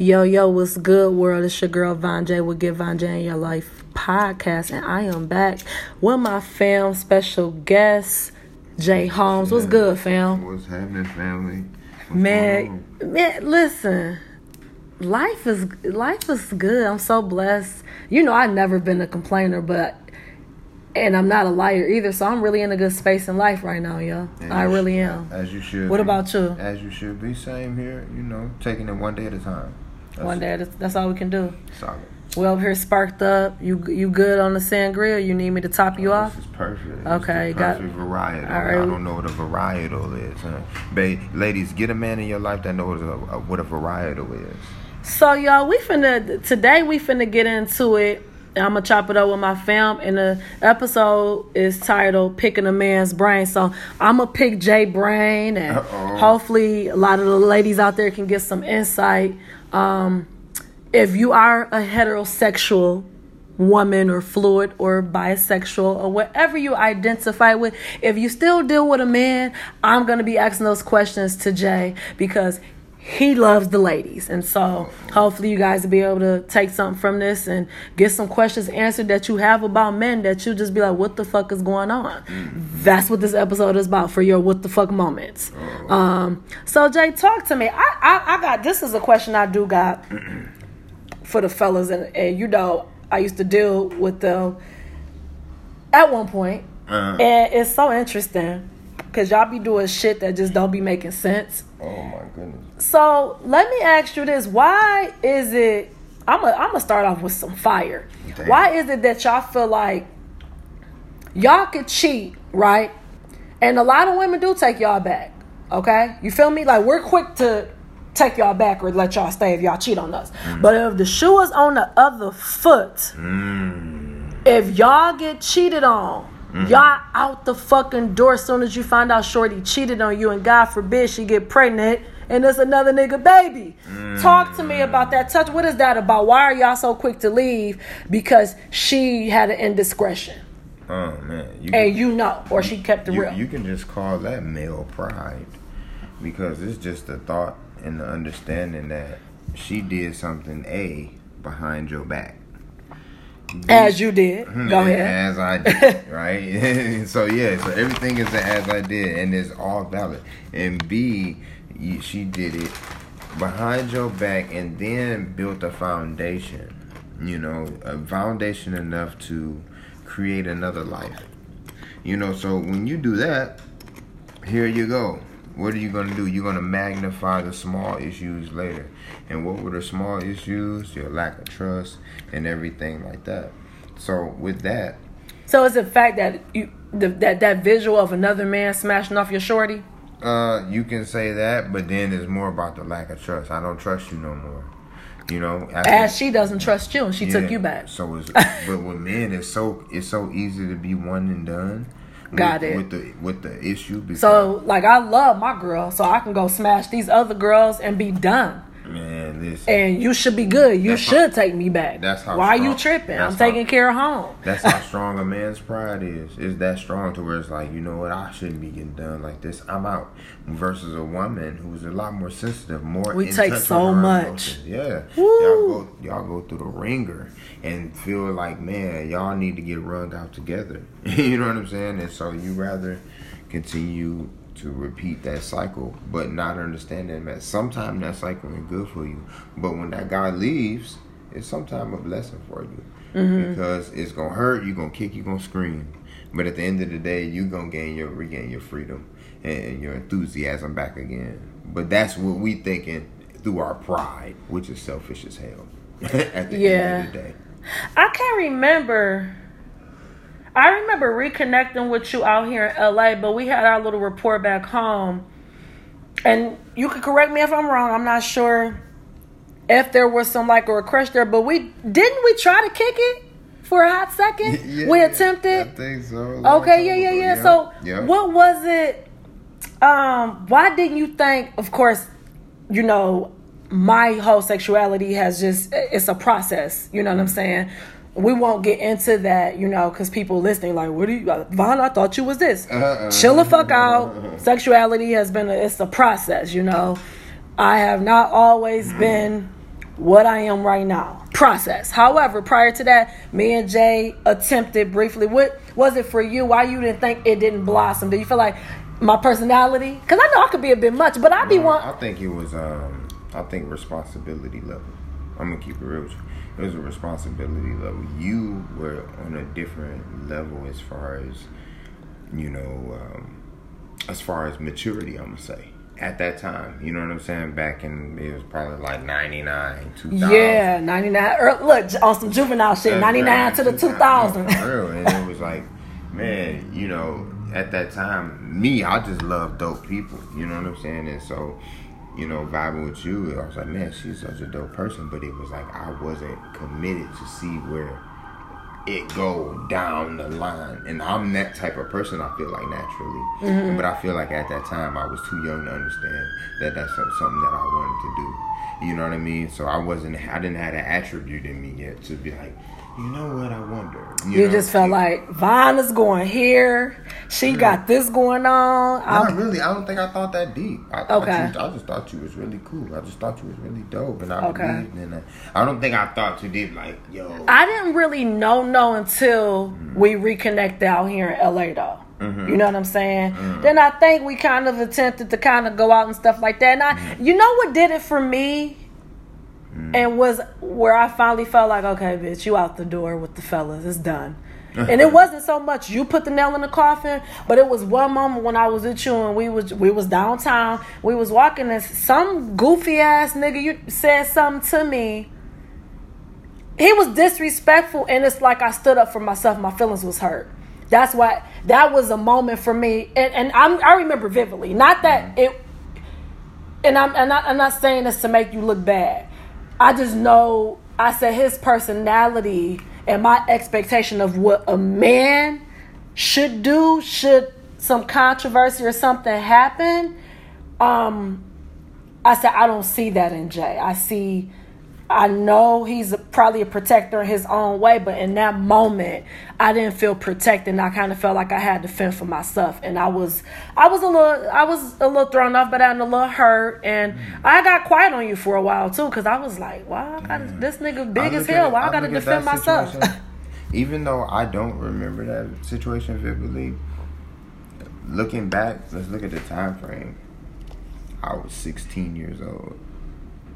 Yo, what's good, world? It's your girl, Von Jay, with Get Von Jay in Your Life podcast, and I am back with my fam special guest, Jay Holmes. What's good, fam? What's happening, family? Man, listen, life is good. I'm so blessed. You know, I've never been a complainer, and I'm not a liar either, so I'm really in a good space in life right now, y'all. I really am. As you should. What about you? As you should be. Same here, you know, taking it one day at a time. That's all we can do. Solid. We're over here sparked up. You good on the sangria? You need me to top you off? This is perfect. Okay. Perfect varietal. All right. I don't know what a varietal is. Huh? Ladies, get a man in your life that knows what a varietal is. So, y'all, today we finna get into it. I'm going to chop it up with my fam, and the episode is titled Picking a Man's Brain. So I'm going to pick Jay Brain, and hopefully a lot of the ladies out there can get some insight. If you are a heterosexual woman or fluid or bisexual or whatever you identify with, if you still deal with a man, I'm going to be asking those questions to Jay because he loves the ladies. And so hopefully you guys will be able to take something from this and get some questions answered that you have about men that you just be like, what the fuck is going on? Mm-hmm. That's what this episode is about, for your what the fuck moments. Oh. So Jay, talk to me. This is a question I do got for the fellas. And you know, I used to deal with them at one point. And it's so interesting because y'all be doing shit that just don't be making sense. Oh my goodness. So let me ask you this. Why is it, I'm gonna start off with some fire. Damn. Why is it that y'all feel like y'all could cheat, right? And a lot of women do take y'all back. Okay? You feel me? Like, we're quick to take y'all back or let y'all stay if y'all cheat on us. Mm. But if the shoe is on the other foot, if y'all get cheated on, mm-hmm. y'all out the fucking door as soon as you find out shorty cheated on you, and God forbid she get pregnant and it's another nigga baby. Mm-hmm. Talk to me about that. What is that about? Why are y'all so quick to leave because she had an indiscretion? Oh man. She kept it real. You can just call that male pride, because it's just the thought and the understanding that she did something behind your back. As you did. Go ahead. As I did, right? So everything is as I did, and it's all valid. And B, she did it behind your back and then built a foundation. You know, a foundation enough to create another life. You know, so when you do that, here you go. What are you going to do? You're going to magnify the small issues later. And what were the small issues? Your lack of trust and everything like that. So with that. So it's the fact that that visual of another man smashing off your shorty? You can say that, but then it's more about the lack of trust. I don't trust you no more. You know, as she doesn't trust you, and she took you back. So but with men, it's so easy to be one and done. With the issue. Because, so, like, I love my girl, so I can go smash these other girls and be done. Man, listen. And you should be good. You should take me back. That's how. Why are you tripping? I'm taking care of home. That's how strong a man's pride is. It's that strong to where it's like, you know what? I shouldn't be getting done like this. I'm out. Versus a woman who's a lot more sensitive, more. We take so much. Emotions. Yeah. Y'all go through the ringer and feel like, man, y'all need to get rung out together. You know what I'm saying? And so you rather continue to repeat that cycle, but not understanding that sometimes that cycle ain't good for you. But when that guy leaves, it's sometimes a blessing for you. Mm-hmm. Because it's gonna hurt, you're gonna kick, you're gonna scream. But at the end of the day, you're gonna regain your freedom and your enthusiasm back again. But that's what we thinking through our pride, which is selfish as hell. At the end of the day. I remember reconnecting with you out here in LA, but we had our little report back home. And you can correct me if I'm wrong. I'm not sure if there was some like or a crush there, but we try to kick it for a hot second. Yeah, we attempted. I think so. Okay. So what was it? Why didn't you think? Of course, you know, my whole sexuality it's a process. You know what I'm saying? We won't get into that, you know, because people listening like, what do you, Von, I thought you was this. Chill the fuck out. Sexuality has been, it's a process, you know. I have not always been what I am right now. Process. However, prior to that, me and Jay attempted briefly. What was it for you? Why you didn't think it didn't blossom? Do you feel like my personality? Because I know I could be a bit much, but I'd be one. I think it was, I think responsibility level. I'm going to keep it real with you. It was a responsibility level. You were on a different level as far as, you know, as far as maturity, I'm going to say. At that time, you know what I'm saying? Back in, it was probably like 99, 2000. Yeah, 99. Look, on some juvenile shit, 99 to the 2000. For real. And it was like, man, you know, at that time, me, I just love dope people. You know what I'm saying? And so, you know, vibing with you, I was like, man, she's such a dope person. But it was like, I wasn't committed to see where it go down the line. And I'm that type of person, I feel like, naturally. Mm-hmm. But I feel like at that time, I was too young to understand that that's something that I wanted to do. You know what I mean? So I didn't have an attribute in me yet to be like, you know what, I wonder. You just felt like, Von is going here. She got this going on. Not really. I don't think I thought that deep. I just thought you was really cool. I just thought you was really dope. And I believed in that. I don't think I thought too deep, like, yo. I didn't really know until we reconnected out here in LA, though. Mm-hmm. You know what I'm saying? Mm-hmm. Then I think we kind of attempted to kind of go out and stuff like that. And you know what did it for me? And was where I finally felt like, okay, bitch, you out the door with the fellas. It's done. And it wasn't so much you put the nail in the coffin, but it was one moment when I was with you and we was downtown. We was walking and some goofy ass nigga, you said something to me. He was disrespectful, and it's like I stood up for myself. My feelings was hurt. That's why that was a moment for me. And I remember vividly. Not that it, and I'm not saying this to make you look bad. I just know, I said his personality and my expectation of what a man should do should some controversy or something happen. I said, I don't see that in Jay. I know he's probably a protector in his own way, but in that moment, I didn't feel protected. And I kind of felt like I had to fend for myself. And I was a little thrown off, but I'm a little hurt. And I got quiet on you for a while too, because I was like, "Wow, this nigga big as hell. Why I got to defend myself?" Even though I don't remember that situation vividly, looking back, let's look at the time frame. I was 16 years old.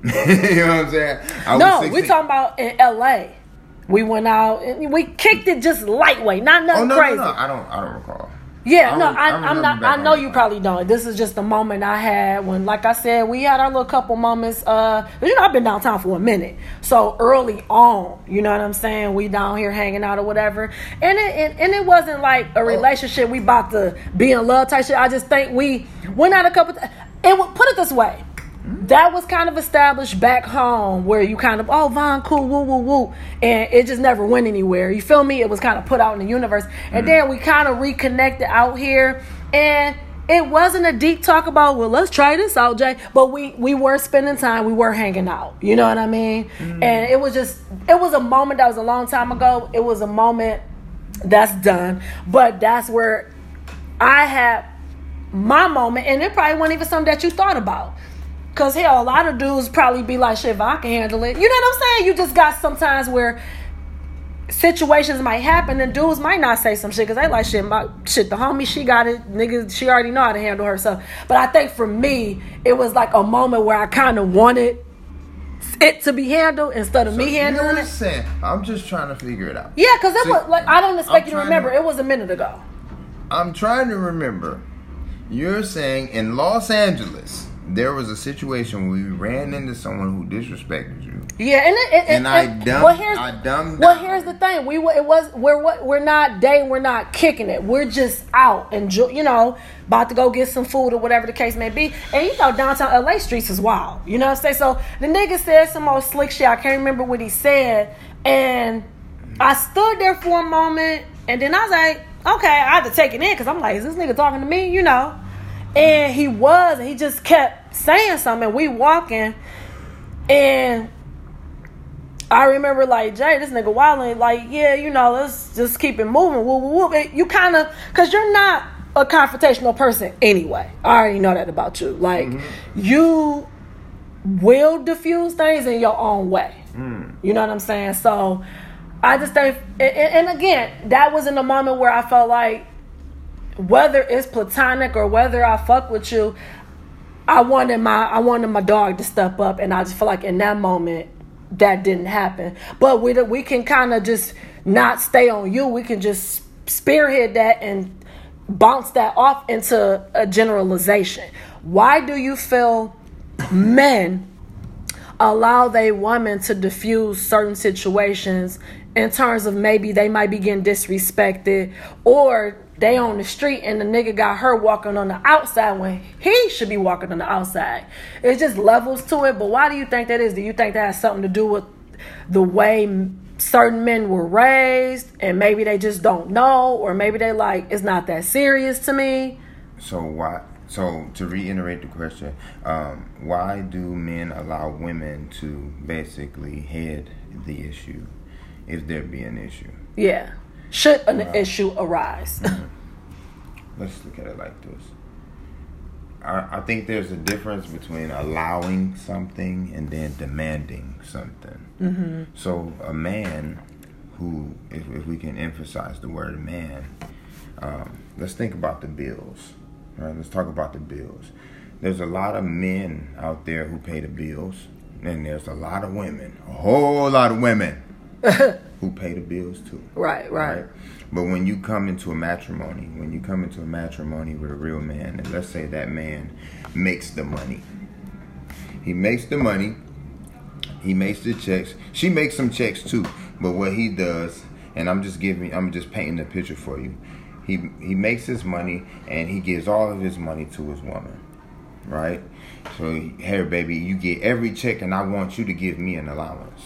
You know what I'm saying? We're talking about in LA. We went out and we kicked it just lightweight, not nothing crazy. No. I don't recall. Yeah, I'm not. I know you probably don't. This is just the moment I had when, like I said, we had our little couple moments. You know, I've been downtown for a minute, so early on, you know what I'm saying? We down here hanging out or whatever, and it wasn't like a relationship. We about to be in love type shit. I just think we went out a couple. Put it this way. That was kind of established back home where you kind of, oh, Von, cool, woo, woo, woo. And it just never went anywhere. You feel me? It was kind of put out in the universe. And then we kind of reconnected out here. And it wasn't a deep talk about, well, let's try this out, Jay. But we were spending time. We were hanging out. You know what I mean? Mm-hmm. And it was a moment that was a long time ago. It was a moment that's done. But that's where I had my moment. And it probably wasn't even something that you thought about. Because, hell, a lot of dudes probably be like, shit, if I can handle it. You know what I'm saying? You just got sometimes where situations might happen and dudes might not say some shit. Because they like, shit, the homie, she got it. Nigga, she already know how to handle herself. But I think for me, it was like a moment where I kind of wanted it to be handled instead of me handling it. I'm just trying to figure it out. Yeah, because it was like, I don't expect you to remember. It was a minute ago. I'm trying to remember. You're saying in Los Angeles, there was a situation where we ran into someone who disrespected you. Yeah, and here's the thing. We're not dating. We're not kicking it. We're just out and, you know, about to go get some food or whatever the case may be. And you know, downtown LA streets is wild. You know what I'm saying? So the nigga said some old slick shit. I can't remember what he said. And I stood there for a moment, and then I was like, okay, I had to take it in because I'm like, is this nigga talking to me? You know. And he just kept saying something. We walking, and I remember like, Jay, this nigga wilding. Like, yeah, you know, let's just keep it moving. Woo, woo, woo. You kind of, because you're not a confrontational person anyway. I already know that about you. Like, mm-hmm. you will diffuse things in your own way. You know what I'm saying? So I just think, and again, that was in the moment where I felt like, whether it's platonic or whether I fuck with you, I wanted my dog to step up, and I just feel like in that moment that didn't happen. But we can kind of just not stay on you. We can just spearhead that and bounce that off into a generalization. Why do you feel men allow their women to diffuse certain situations in terms of maybe they might be getting disrespected, or they on the street and the nigga got her walking on the outside when he should be walking on the outside? It's just levels to it. But why do you think that is? Do you think that has something to do with the way certain men were raised, and maybe they just don't know, or maybe they like, it's not that serious to me? So to reiterate the question, why do men allow women to basically head the issue if there be an issue? Yeah. Should an issue arise? Let's look at it like this. I think there's a difference between allowing something and then demanding something. Mm-hmm. So a man who, if we can emphasize the word man, let's think about the bills. Right? Let's talk about the bills. There's a lot of men out there who pay the bills, and there's a lot of women, a whole lot of women, who pay the bills too. Right. But when you come into a matrimony, with a real man, and let's say that man makes the money. He makes the checks. She makes some checks too. But what he does, and I'm just painting the picture for you. He makes his money, and he gives all of his money to his woman. Right? So, hey baby, you get every check, and I want you to give me an allowance.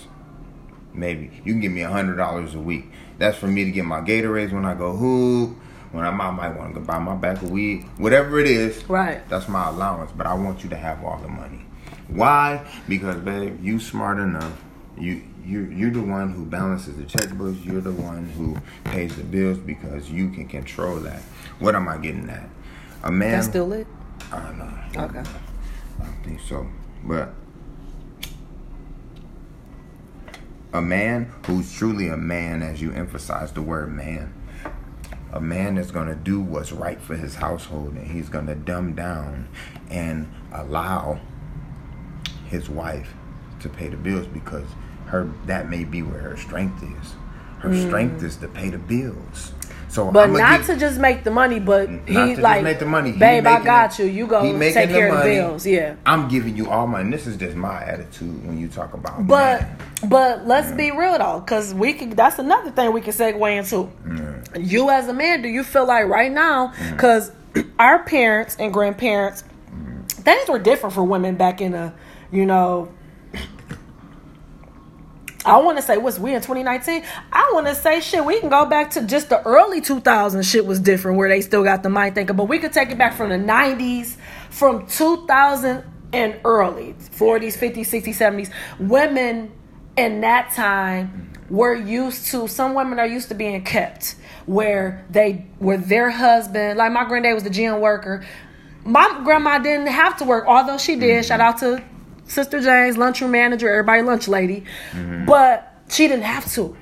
Maybe you can give me $100 a week. That's for me to get my Gatorades when I go hoop, when I might want to go buy my bag of weed, whatever it is. Right. That's my allowance, but I want you to have all the money. Why? Because babe, you smart enough. You're the one who balances the checkbooks. You're the one who pays the bills because you can control that. What am I getting at? A man. That's still it? I don't know. Okay. I don't think so, but. A man who's truly a man, as you emphasize the word man, a man is going to do what's right for his household, and he's going to dumb down and allow his wife to pay the bills because that may be where her strength is. Her strength is to pay the bills. So, but not to just make the money, but he's like, babe, I got you. You go take care of the bills. Yeah, I'm giving you all mine. This is just my attitude when you talk about. But let's be real though, because that's another thing we can segue into. You as a man, do you feel like right now? Because our parents and grandparents, things were different for women back in the, I want to say, we in 2019? I want to say, we can go back to just the early 2000s. Shit was different where they still got the mind thinker. But we could take it back from the 90s, from 2000 and early, 40s, 50s, 60s, 70s. Women in that time were used to, some women are used to being kept where they were their husband. Like my granddad was the gym worker. My grandma didn't have to work, although she did. Shout out to Sister Jane's lunchroom manager, everybody lunch lady, but she didn't have to.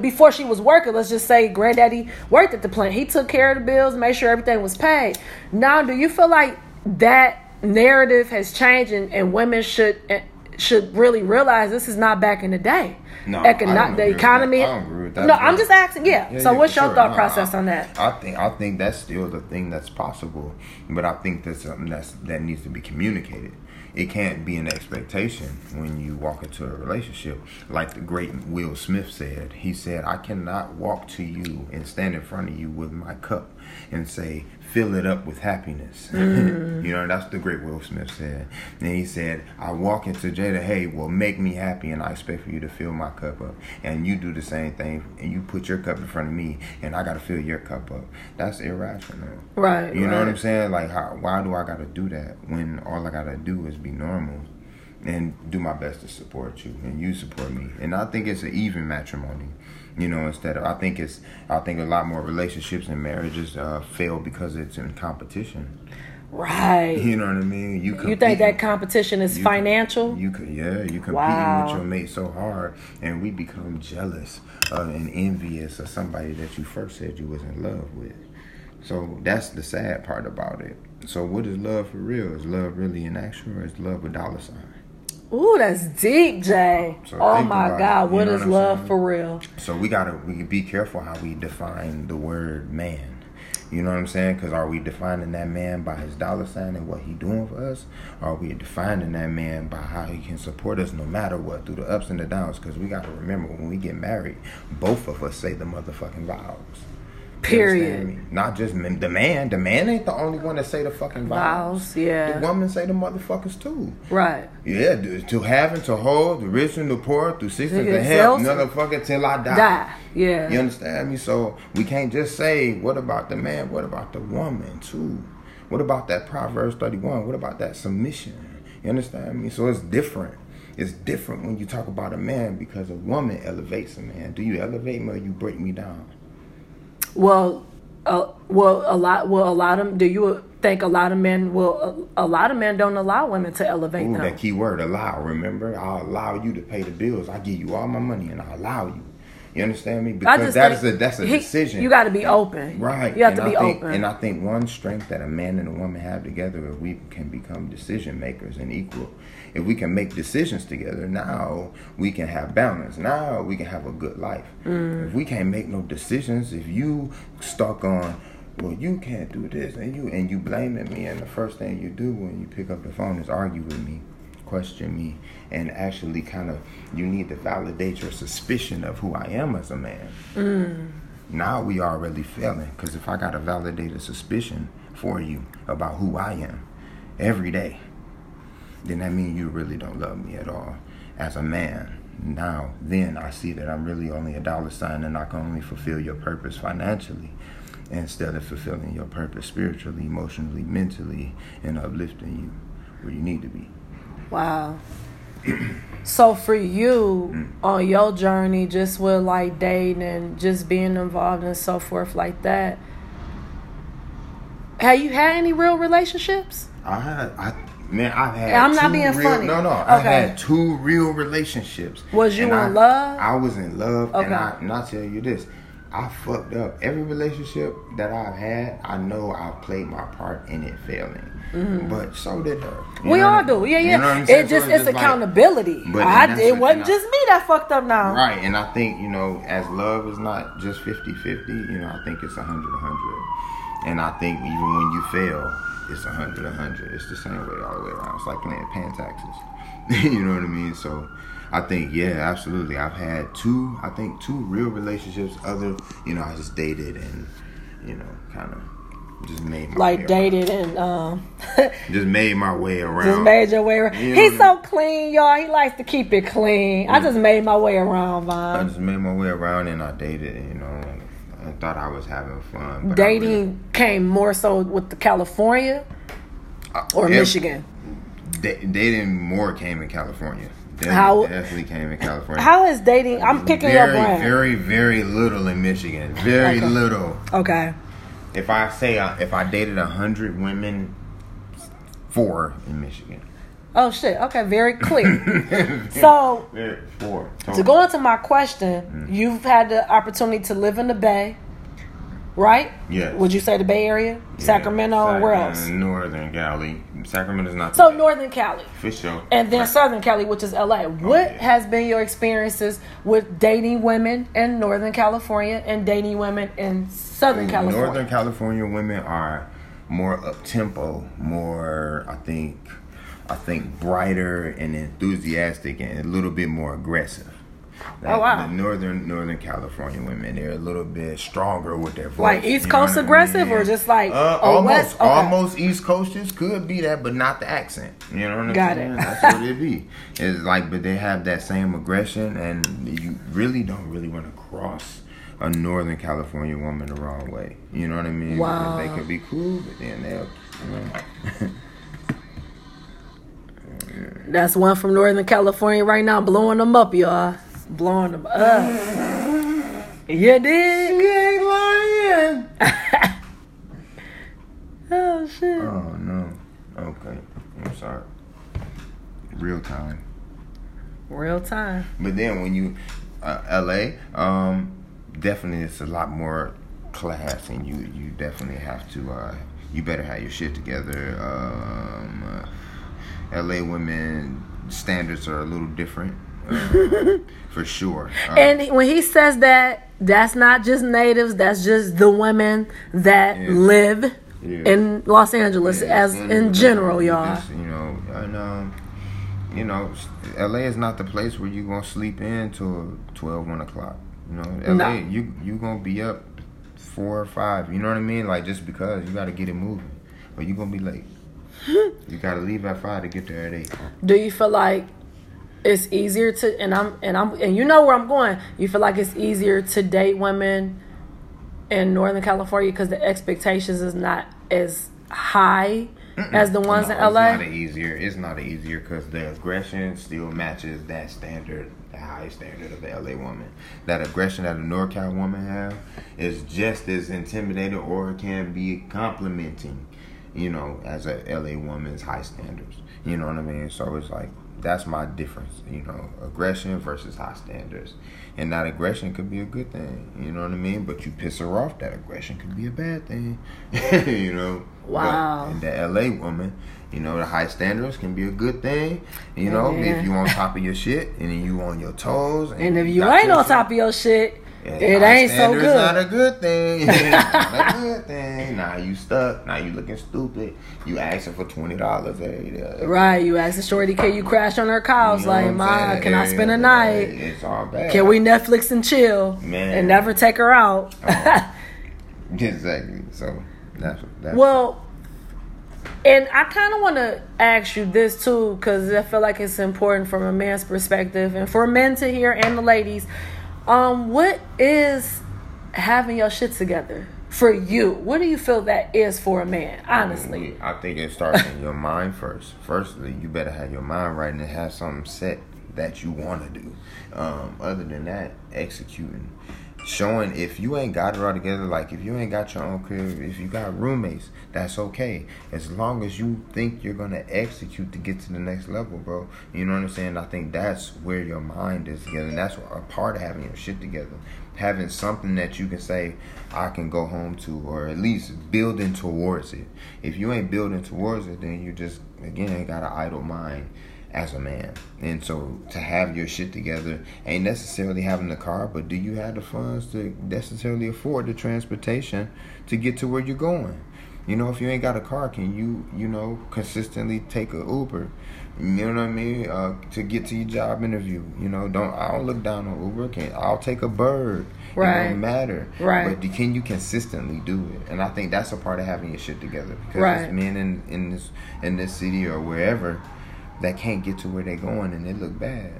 Before she was working, let's just say granddaddy worked at the plant. He took care of the bills, made sure everything was paid. Now, do you feel like that narrative has changed, and women should really realize this is not back in the day? No, the economy. I don't agree with that. No, I'm just asking. Yeah. So, what's your thought process on that? I think that's still the thing that's possible, but I think that's something that needs to be communicated. It can't be an expectation when you walk into a relationship. Like the great Will Smith said, he said, "I cannot walk to you and stand in front of you with my cup and say, fill it up with happiness." That's the great Will Smith said. And he said, "I walk into Jada, hey, well, make me happy, and I expect for you to fill my cup up. And you do the same thing, and you put your cup in front of me, and I got to fill your cup up." That's irrational. Right. You know what I'm saying? Like, why do I got to do that when all I got to do is be normal and do my best to support you, and you support me? And I think it's an even matrimony. Instead of, I think a lot more relationships and marriages fail because it's in competition. Right. You know what I mean? You think that competition is financial? You competing with your mate so hard, and we become jealous and envious of somebody that you first said you was in love with. So that's the sad part about it. So what is love for real? Is love really an action, or is love a dollar sign? Ooh, that's deep, Jay. So oh my God, what is love for real? So we be careful how we define the word man. You know what I'm saying? Because are we defining that man by his dollar sign and what he doing for us? Or are we defining that man by how he can support us no matter what, through the ups and the downs? Because we got to remember, when we get married, both of us say the motherfucking vows. Period. Not just men. The man. The man ain't the only one that say the fucking vows. Yeah. The woman say the motherfuckers too. Right. Yeah. To have and to hold, the rich and the poor, through sickness and health, another fucking till I die. Yeah. You understand me? So we can't just say, what about the man? What about the woman too? What about that Proverbs 31? What about that submission? You understand me? So it's different. It's different when you talk about a man, because a woman elevates a man. Do you elevate me, or you break me down? Well, a lot of do you think a lot of men don't allow women to elevate them? That key word, allow. Remember, I'll allow you to pay the bills. I give you all my money, and I'll allow you. You understand me? Because that's a decision. You got to be open, right? You have to be open. And I think one strength that a man and a woman have together, if we can become decision makers and equal, if we can make decisions together, now we can have balance. Now we can have a good life. Mm. If we can't make no decisions, if you stuck on, well, you can't do this, and you blaming me, and the first thing you do when you pick up the phone is argue with me, question me, and actually kind of, you need to validate your suspicion of who I am as a man. Mm. Now we are really failing, because if I got to validate a suspicion for you about who I am every day, then that means you really don't love me at all as a man. Now, then I see that I'm really only a dollar sign, and I can only fulfill your purpose financially, instead of fulfilling your purpose spiritually, emotionally, mentally, and uplifting you where you need to be. Wow. So for you, on your journey, just with like dating and just being involved and so forth like that, have you had any real relationships? I've had two real, funny. No. Okay. I had two real relationships. Was you in love? I was in love. Okay. And I'll tell you this, I fucked up. Every relationship that I've had, I know I've played my part in it failing. Mm-hmm. But so did her. We all do. Yeah. It's accountability. Like, it wasn't just me that fucked up now. Right. And I think, as love is not just 50-50, I think it's 100-100. And I think even when you fail, it's 100-100. It's the same way all the way around. It's like playing pan taxes. You know what I mean? So I think, yeah, absolutely. I've had two real relationships. Other, I just dated and, kind of. Just made my way dated around. And just made my way around. Just made your way around. He's so clean, y'all. He likes to keep it clean. Mm. I just made my way around, Von. I just made my way around, and I dated, and I thought I was having fun. But dating came more so with the California or Michigan? Dating more came in California. Definitely came in California. How is dating? I'm picking your brain. Very, very little in Michigan. Very little. Okay. If I dated 100 women, 4 in Michigan. Oh shit! Okay, very clear. So, 4. To go into my question, You've had the opportunity to live in the Bay, right? Yeah. Would you say the Bay Area, Sacramento, and where else? Northern Cali. Sacramento's not. So Northern Cali. For sure. And then Southern Cali, which is LA. What has been your experiences with dating women in Northern California and dating women in Southern California? Northern California women are more up-tempo, more, I think brighter and enthusiastic and a little bit more aggressive. Like, oh wow! The Northern California women, they're a little bit stronger with their voice. Like East Coast aggressive, or just like West? Okay. Almost East Coasters could be that, but not the accent. You know what I'm saying? Got it. That's what it be. It's like, but they have that same aggression, and you really don't really want to cross a Northern California woman the wrong way. You know what I mean? Wow. Because they could be cool, but then they'll. That's one from Northern California right now, blowing them up, y'all. Blowing them up. You did? She ain't lying. Oh, shit. Oh, no. start real time. Real time. But then when you LA, definitely it's a lot more class, and you definitely have to you better have your shit together. LA women standards are a little different. For sure. And when he says that, that's not just natives, that's just the women that live in Los Angeles as in general, y'all. Just, LA is not the place where you're going to sleep in till 12, 1 o'clock. You know, LA, you going to be up 4 or 5, you know what I mean? Like, just because you got to get it moving or you're going to be late. You got to leave at 5 to get there at 8. Do you feel like it's easier to, and you know where I'm going, you feel like it's easier to date women in Northern California because the expectations is not as high as the ones in LA? It's not easier because the aggression still matches that standard, the high standard of the LA woman. That aggression that a NorCal woman have is just as intimidating or can be complimenting, as a LA woman's high standards. You know what I mean? So it's like, that's my difference, aggression versus high standards. And that aggression could be a good thing, you know what I mean? But you piss her off, that aggression could be a bad thing, Wow. But the LA woman, the high standards can be a good thing, if you on top of your shit and then you on your toes. And if you ain't on top of your shit, it ain't so good. It's not a good thing. It's not a good thing. Now you stuck. Now you looking stupid. You asking for $20. Right. You asking shorty, can you crash on her couch? Like, ma, can I spend a night? It's all bad. Can we Netflix and chill? Man. And never take her out. Exactly. So that's well. And I kind of want to ask you this too, because I feel like it's important from a man's perspective and for men to hear and the ladies. What is having your shit together for you? What do you feel that is for a man, honestly? I think it starts in your mind first. Firstly, you better have your mind right and have something set that you want to do. Other than that, executing. Showing if you ain't got it all together, like if you ain't got your own crib, if you got roommates, that's okay. As long as you think you're going to execute to get to the next level, bro. You know what I'm saying? I think that's where your mind is together. And that's a part of having your shit together. Having something that you can say, I can go home to, or at least building towards it. If you ain't building towards it, then you just, again, got an idle mind as a man. And so to have your shit together ain't necessarily having the car, but do you have the funds to necessarily afford the transportation to get to where you're going? If you ain't got a car, can you, consistently take an Uber? You know what I mean? To get to your job interview. I don't look down on Uber. I'll take a bird. Right. It don't matter. Right. But can you consistently do it? And I think that's a part of having your shit together. Because there's men in this city or wherever that can't get to where they're going and they look bad.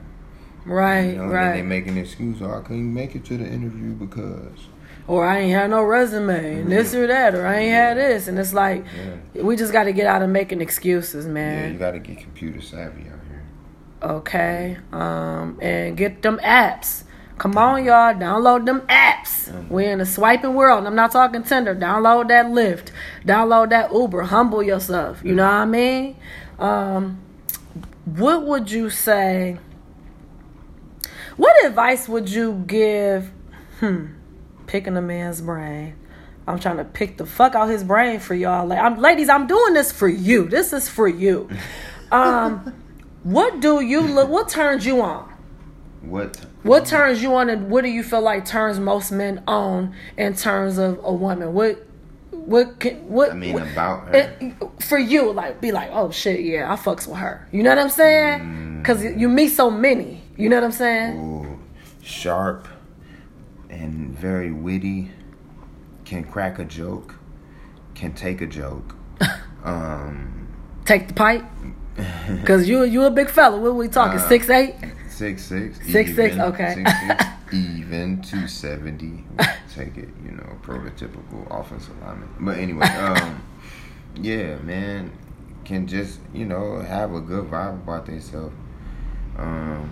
Right, right. And they make an excuse, I couldn't make it to the interview because. Or I ain't had no resume, and this or that, or I ain't had this. And it's like, we just got to get out of making excuses, man. Yeah, you got to get computer savvy out here. Okay. And get them apps. Come on, y'all. Download them apps. We're in a swiping world. And I'm not talking Tinder. Download that Lyft. Download that Uber. Humble yourself. You know what I mean? What would you say, what advice would you give, picking a man's brain? I'm trying to pick the fuck out his brain for y'all. Like, ladies, I'm doing this for you. This is for you. What turns you on? What turns you on, and what do you feel like turns most men on in terms of a woman? What about her? For you, like, be like, oh shit, yeah, I fucks with her. You know what I'm saying? Because you meet so many. You know what I'm saying? Ooh, sharp and very witty. Can crack a joke. Can take a joke. Take the pipe. Because you a big fella. What are we talking? 6'8"? 6'6". 6'6". Okay. 6'6". Even 270, take it, prototypical offensive lineman. But anyway, yeah, man, can just, have a good vibe about themselves. Yeah,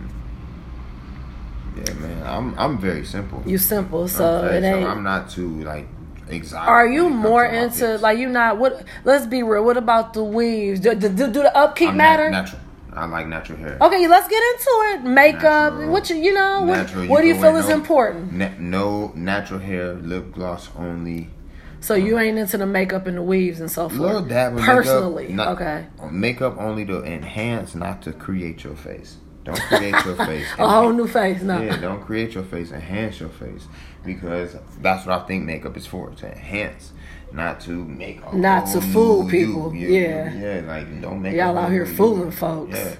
man, I'm very simple. You simple, so I'm not too, like, Exactly. Are you more into like you not? What? Let's be real. What about the weaves? Do the upkeep matter? Natural. I like natural hair. Okay, let's get into it. Makeup. Natural, what you know? Natural, what do you feel is important? No natural hair, lip gloss only. So you ain't into the makeup and the weaves and so forth. Little dab of personally, makeup, okay. Makeup only to enhance, not to create your face. Don't create your face. A whole new face, no. Yeah, don't create your face. Enhance your face, because that's what I think makeup is for—to enhance, not to make. Not to fool people. Yeah. Like don't make y'all out here fooling folks. Yeah.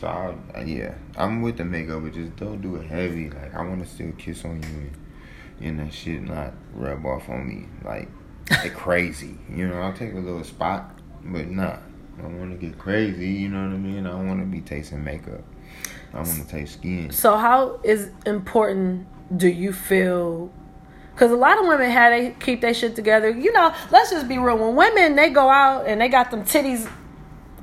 So I'm with the makeup, but just don't do it heavy. Like I want to still kiss on you, and that shit not rub off on me like crazy. You know, I'll take a little spot, but nah. I don't want to get crazy. You know what I mean? I don't want to be tasting makeup. I want to taste skin. So how is important do you feel? Because a lot of women how they keep their shit together. You know, let's just be real. When women, they go out and they got them titties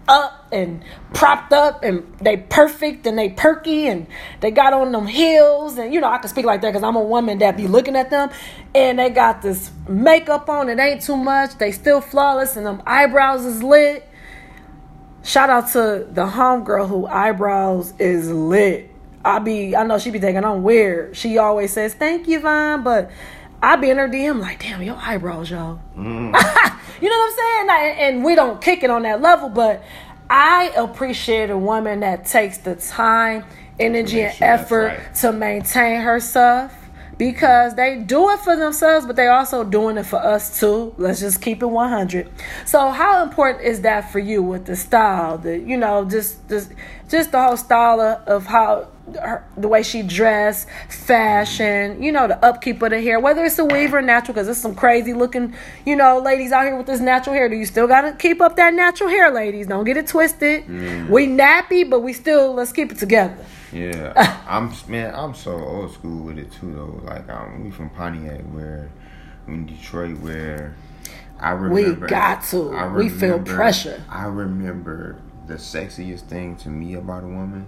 up and propped up and they perfect and they perky and they got on them heels. And, you know, I can speak like that because I'm a woman that be looking at them. And they got this makeup on. It ain't too much. They still flawless and them eyebrows is lit. Shout out to the homegirl who eyebrows is lit. I know she be thinking I'm weird. She always says, thank you, Von, but I be in her DM like, damn, your eyebrows, y'all. Mm. You know what I'm saying? And we don't kick it on that level, but I appreciate a woman that takes the time, energy, and effort to maintain herself. Because they do it for themselves, but they also doing it for us too. Let's just keep it 100. So how important is that for you with the style? The you know, just the whole style of how the way she dressed, fashion, you know, the upkeep of the hair, whether it's a weave or natural, because there's some crazy looking, you know, ladies out here with this natural hair. Do you still got to keep up that natural hair, ladies? Don't get it twisted. Mm. We nappy, but we still, let's keep it together. Yeah, I'm so old school with it too though. Like we from Pontiac, where in Detroit, where I remember we feel pressure. I remember the sexiest thing to me about a woman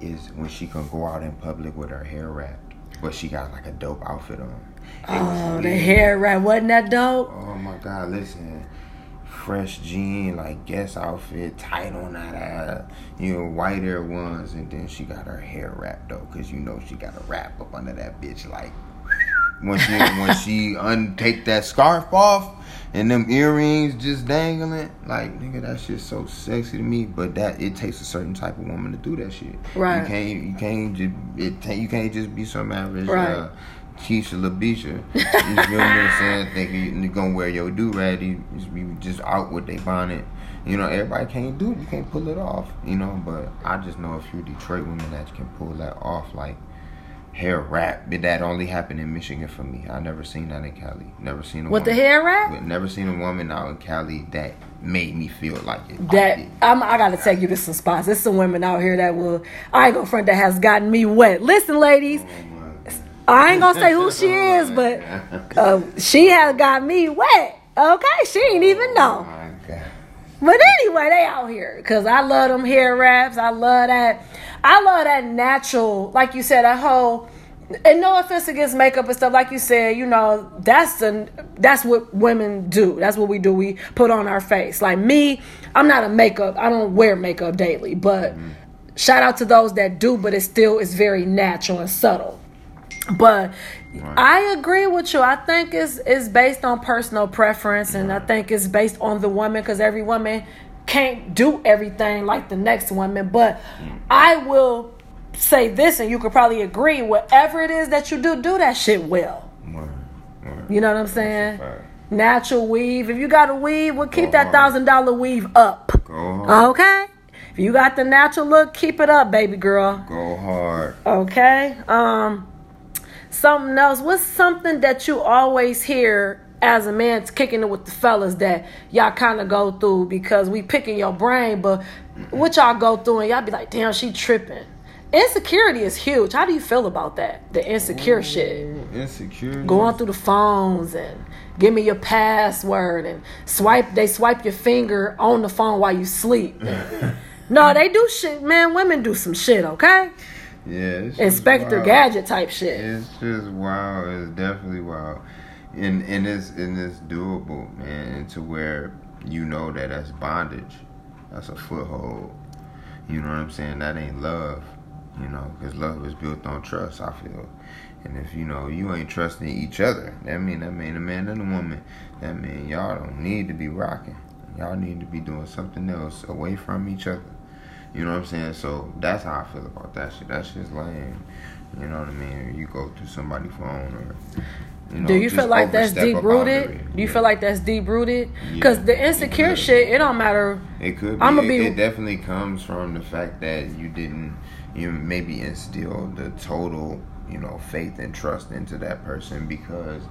is when she can go out in public with her hair wrapped, but she got like a dope outfit on. Oh, the hair wrap wasn't that dope? Oh my God, listen. Fresh jean, like guest outfit, tight on that ass, you know, white air ones, and then she got her hair wrapped though, cause you know she got a wrap up under that bitch. Like when she untake that scarf off and them earrings just dangling, like nigga, that shit's so sexy to me. But that it takes a certain type of woman to do that shit. Right. You can't just be some average. Right. Keisha LaBisha, you know what I'm saying? Thinking you're gonna wear your do rag, you just out with their bonnet. You know, everybody can't do it. You can't pull it off. You know, but I just know a few Detroit women that can pull that off, like hair wrap. But that only happened in Michigan for me. I never seen that in Cali. Never seen a with woman, the hair wrap. Never seen a woman out in Cali that made me feel like it. I gotta take you to some spots. There's some women out here that will. I ain't gonna front that has gotten me wet. Listen, ladies. I ain't gonna say who she is, but she has got me wet. Okay, she ain't even know. Oh my God. But anyway, they out here because I love them hair wraps. I love that natural, like you said, that whole. And no offense against makeup and stuff, like you said, you know, that's what women do. That's what we do. We put on our face. Like me, I'm not a makeup. I don't wear makeup daily, but shout out to those that do. But it still is very natural and subtle. But right. I agree with you. I think it's based on personal preference, and I think it's based on the woman, because every woman can't do everything like the next woman. But I will say this, and you could probably agree, whatever it is that you do that shit well. Right. You know what I'm saying? Natural weave. If you got a weave, well, keep that $1,000 weave up. Okay? If you got the natural look, keep it up, baby girl. Go hard. Okay? Something else. What's something that you always hear as a man kicking it with the fellas that y'all kind of go through, because we picking your brain, but what y'all go through and y'all be like, damn, she tripping. Insecurity is huge. How do you feel about that? The insecure shit. Insecurity. Going through the phones and give me your password and swipe your finger on the phone while you sleep. No, they do shit, man. Women do some shit, okay? Yeah, Inspector Gadget type shit. It's just wild. It's definitely wild. And it's doable, man, and to where you know that that's bondage. That's a foothold. You know what I'm saying? That ain't love, you know, because love is built on trust, I feel. And if, you know, you ain't trusting each other, that mean a man and a woman, that mean y'all don't need to be rocking. Y'all need to be doing something else away from each other. You know what I'm saying? So that's how I feel about that shit. That shit's lame. You know what I mean? You go through somebody's phone or... You know, do you feel like that's deep rooted? Do you feel like that's deep rooted? Because the insecure shit, it don't matter. It could be. It definitely comes from the fact that you didn't, you maybe instill the total, you know, faith and trust into that person because,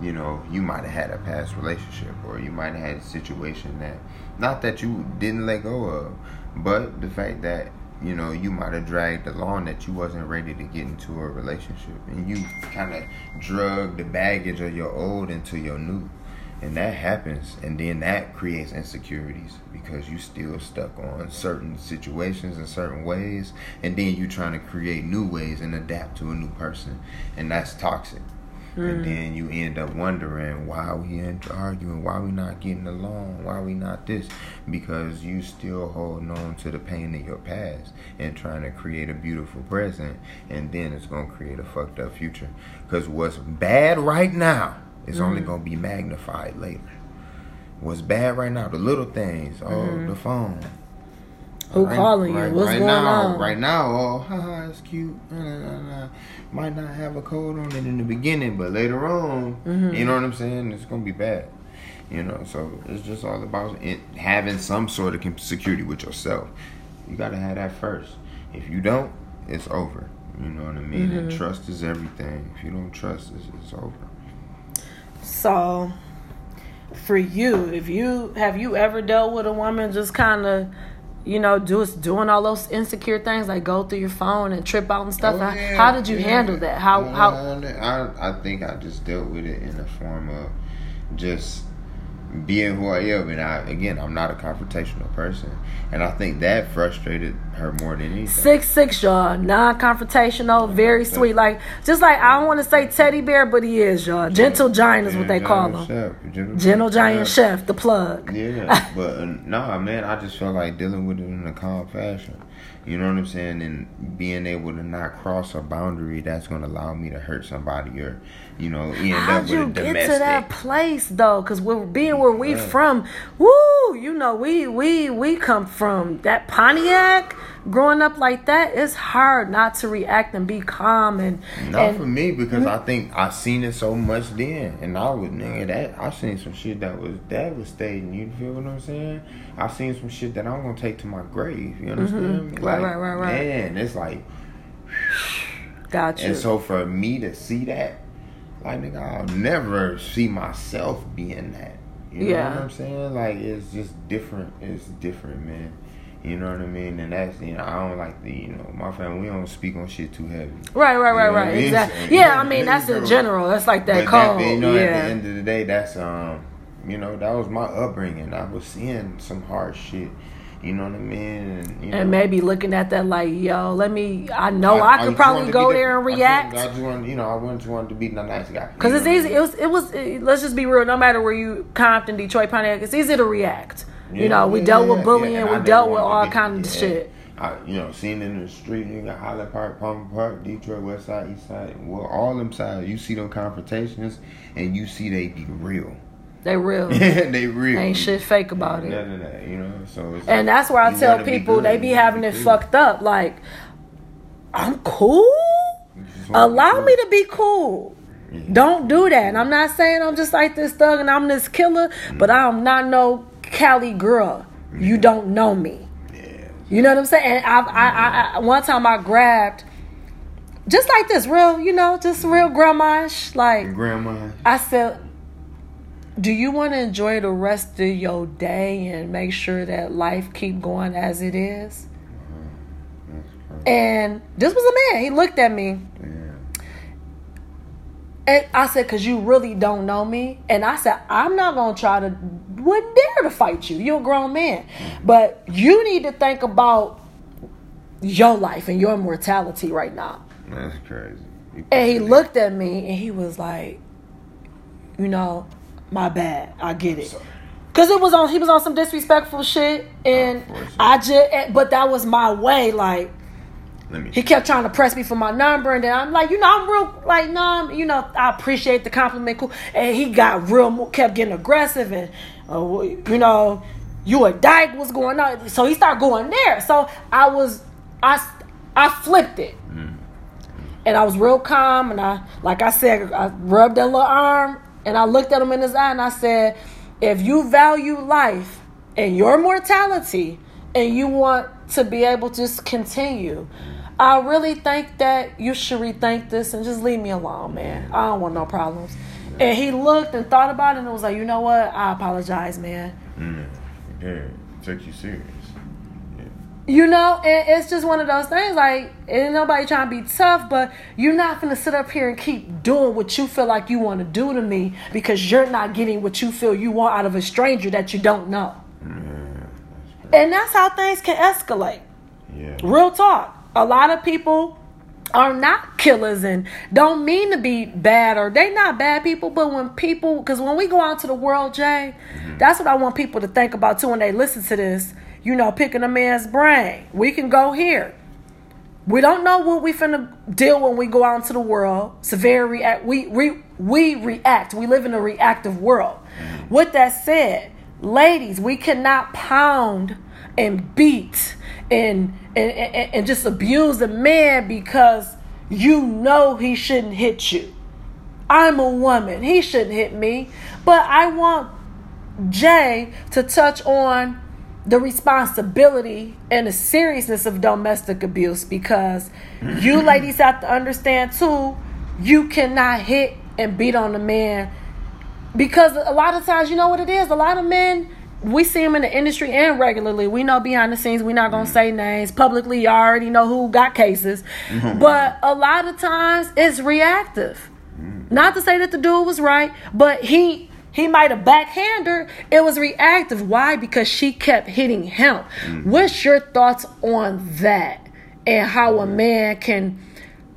you know, you might have had a past relationship or you might have had a situation that, not that you didn't let go of, but the fact that, you know, you might have dragged along that you wasn't ready to get into a relationship. And you kind of drug the baggage of your old into your new. And that happens. And then that creates insecurities because you still stuck on certain situations in certain ways. And then you trying to create new ways and adapt to a new person. And that's toxic. And then you end up wondering why we arguing, why we not getting along, why we not this, because you still holding on to the pain of your past and trying to create a beautiful present, and then it's going to create a fucked up future. Because what's bad right now is only going to be magnified later. What's bad right now, the little things, oh, the phone. Who right, calling right, you? What's right going now, on? Right now, oh, haha, it's cute. Might not have a coat on it in the beginning, but later on, you know what I'm saying? It's going to be bad. You know, so it's just all about it, having some sort of security with yourself. You got to have that first. If you don't, it's over. You know what I mean? And trust is everything. If you don't trust, it's over. So, for you, have you ever dealt with a woman just kind of... You know, just doing all those insecure things, like go through your phone and trip out and stuff. Oh, yeah, how did you handle that? I think I just dealt with it in the form of just being who I am. And I'm not a confrontational person. And I think that frustrated her more than anything. 6'6", y'all. Non-confrontational, very sweet. Like, I don't want to say teddy bear, but he is, y'all. Gentle giant is what they call him. Gentle giant chef, the plug. Yeah, but nah, man, I just felt like dealing with it in a calm fashion. You know what I'm saying? And being able to not cross a boundary that's going to allow me to hurt somebody or, you know, end up with a domestic. How'd you get to that place, though? Because we're being where we from. Woo! You know, we come from that Pontiac. Growing up like that, it's hard not to react and be calm. Not for me, because I think I seen it so much then. And I was, I seen some shit that was devastating. You feel what I'm saying? I seen some shit that I'm going to take to my grave. You understand me? Like, right. Man, it's like... Got you. And so for me to see that, like, nigga, I'll never see myself being that. You know what I'm saying? Like, it's just different. It's different, man. You know what I mean? And that's, you know, I don't like the, you know, my family, we don't speak on shit too heavy. Right. I mean? Exactly. Yeah, I mean, that's in general. That's like that call. You know, at the end of the day, that's, you know, that was my upbringing. I was seeing some hard shit. You know what I mean? And maybe looking at that like, yo, I could probably go there and react. I wouldn't want to be the nice guy. Because it's easy. It was, let's just be real. No matter where you, Compton, Detroit, Pontiac, it's easy to react. You know, we dealt with bullying, we dealt with all kinds of shit. Seen in the street, you got Highland Park, Palmer Park, Detroit, West Side, East Side. Well, all them sides, you see them confrontations, and you see they be real. They real. Ain't shit fake about it. No, you know, so it's... And like, that's where I tell people, they be having it fucked up. Like, I'm cool? Allow me to be cool. Yeah. Don't do that. And I'm not saying I'm just like this thug and I'm this killer, but I'm not no... Cali girl, you don't know me. Yeah. You know what I'm saying? And I one time I grabbed, just like this, real, you know, just real grandma-ish. Like, grandma. I said, do you want to enjoy the rest of your day and make sure that life keep going as it is? And this was a man. He looked at me. And I said, because you really don't know me. And I said, I'm not going to try to, wouldn't dare to fight you. You're a grown man. But you need to think about your life and your mortality right now. That's crazy. And he looked at me and he was like, you know, my bad. I get it. Because it was on, he was on some disrespectful shit, and but that was my way, like, he kept trying to press me for my number, and then I'm like, you know, I'm real, like, no, you know, I appreciate the compliment, cool, and he got real, kept getting aggressive, and, you know, you a dyke, what's going on? So he started going there, so I flipped it, and I was real calm, and I, like I said, I rubbed that little arm, and I looked at him in his eye, and I said, if you value life and your mortality and you want to be able to just continue, I really think that you should rethink this and just leave me alone, man. I don't want no problems. Yeah. And he looked and thought about it and was like, you know what? I apologize, man. Yeah, take you serious. Yeah. You know, and it's just one of those things, like, ain't nobody trying to be tough, but you're not going to sit up here and keep doing what you feel like you want to do to me because you're not getting what you feel you want out of a stranger that you don't know. And that's how things can escalate. Yeah. Real talk. A lot of people are not killers and don't mean to be bad, or they not bad people, but when people, because when we go out to the world, Jay, that's what I want people to think about too when they listen to this, you know, picking a man's brain. We can go here. We don't know what we finna deal when we go out into the world. We react. We live in a reactive world. With that said, ladies, we cannot pound and beat and just abuse a man because you know he shouldn't hit you. I'm a woman. He shouldn't hit me. But I want Jay to touch on the responsibility and the seriousness of domestic abuse, because you ladies have to understand too, you cannot hit and beat on a man. Because a lot of times, you know what it is? A lot of men, we see them in the industry and regularly. We know behind the scenes, we're not going to say names. Publicly, you already know who got cases. But a lot of times, it's reactive. Not to say that the dude was right, but he might have backhanded her. It was reactive. Why? Because she kept hitting him. What's your thoughts on that? And how a man can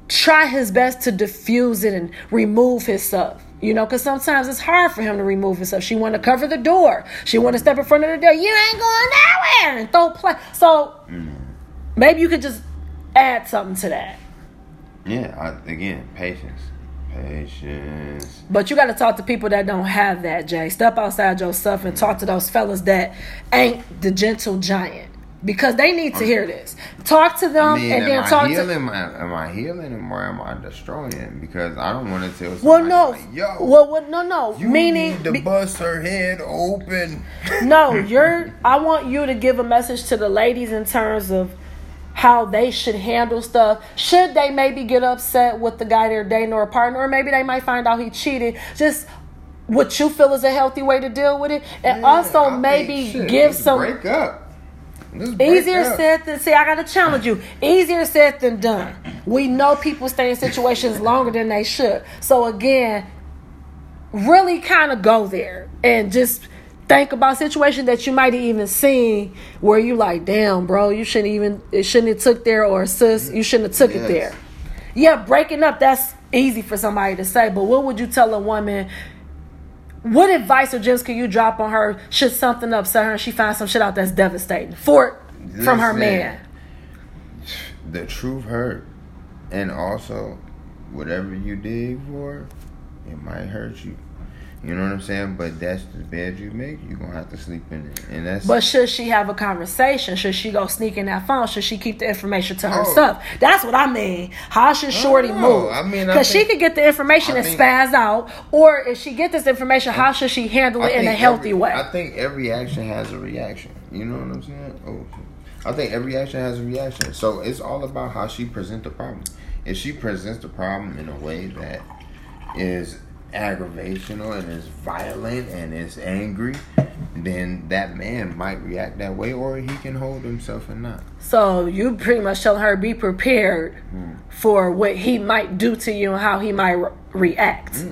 try his best to diffuse it and remove himself? You know, because sometimes it's hard for him to remove himself. She want to cover the door. She want to step in front of the door. You ain't going nowhere. And throw play. So maybe you could just add something to that. Yeah, again, patience. Patience. But you got to talk to people that don't have that, Jay. Step outside yourself and talk to those fellas that ain't the gentle giant. Because they need to hear this. Talk to them, and then talk to them. Am I healing them or am I destroying? Because I don't want to tell somebody, like, yo. No. You need to bust her head open. No, I want you to give a message to the ladies in terms of how they should handle stuff. Should they maybe get upset with the guy they're dating or a partner, or maybe they might find out he cheated. Just what you feel is a healthy way to deal with it. And also give some... break up. Easier said than I gotta challenge you. Easier said than done. We know people stay in situations longer than they should. So again, really kind of go there and just think about situations that you might have even seen where you like, damn, bro, it shouldn't have took there, or sis, you shouldn't have took it there. Yeah, breaking up, that's easy for somebody to say, but what would you tell a woman? What advice or gems can you drop on her should something upset her and she finds some shit out that's devastating from her man? The truth hurt. And also, whatever you did for, it might hurt you. You know what I'm saying? But that's the bed you make. You're going to have to sleep in it. And that's. But should she have a conversation? Should she go sneak in that phone? Should she keep the information to herself? That's what I mean. How should Shorty move? I mean, because she could get the information and spaz out. Or if she get this information, how should she handle it in a healthy way? I think every action has a reaction. You know what I'm saying? I think every action has a reaction. So it's all about how she presents the problem. If she presents the problem in a way that is aggravational and is violent and is angry, then that man might react that way, or he can hold himself and not. So you pretty much telling her be prepared for what he might do to you and how he might react.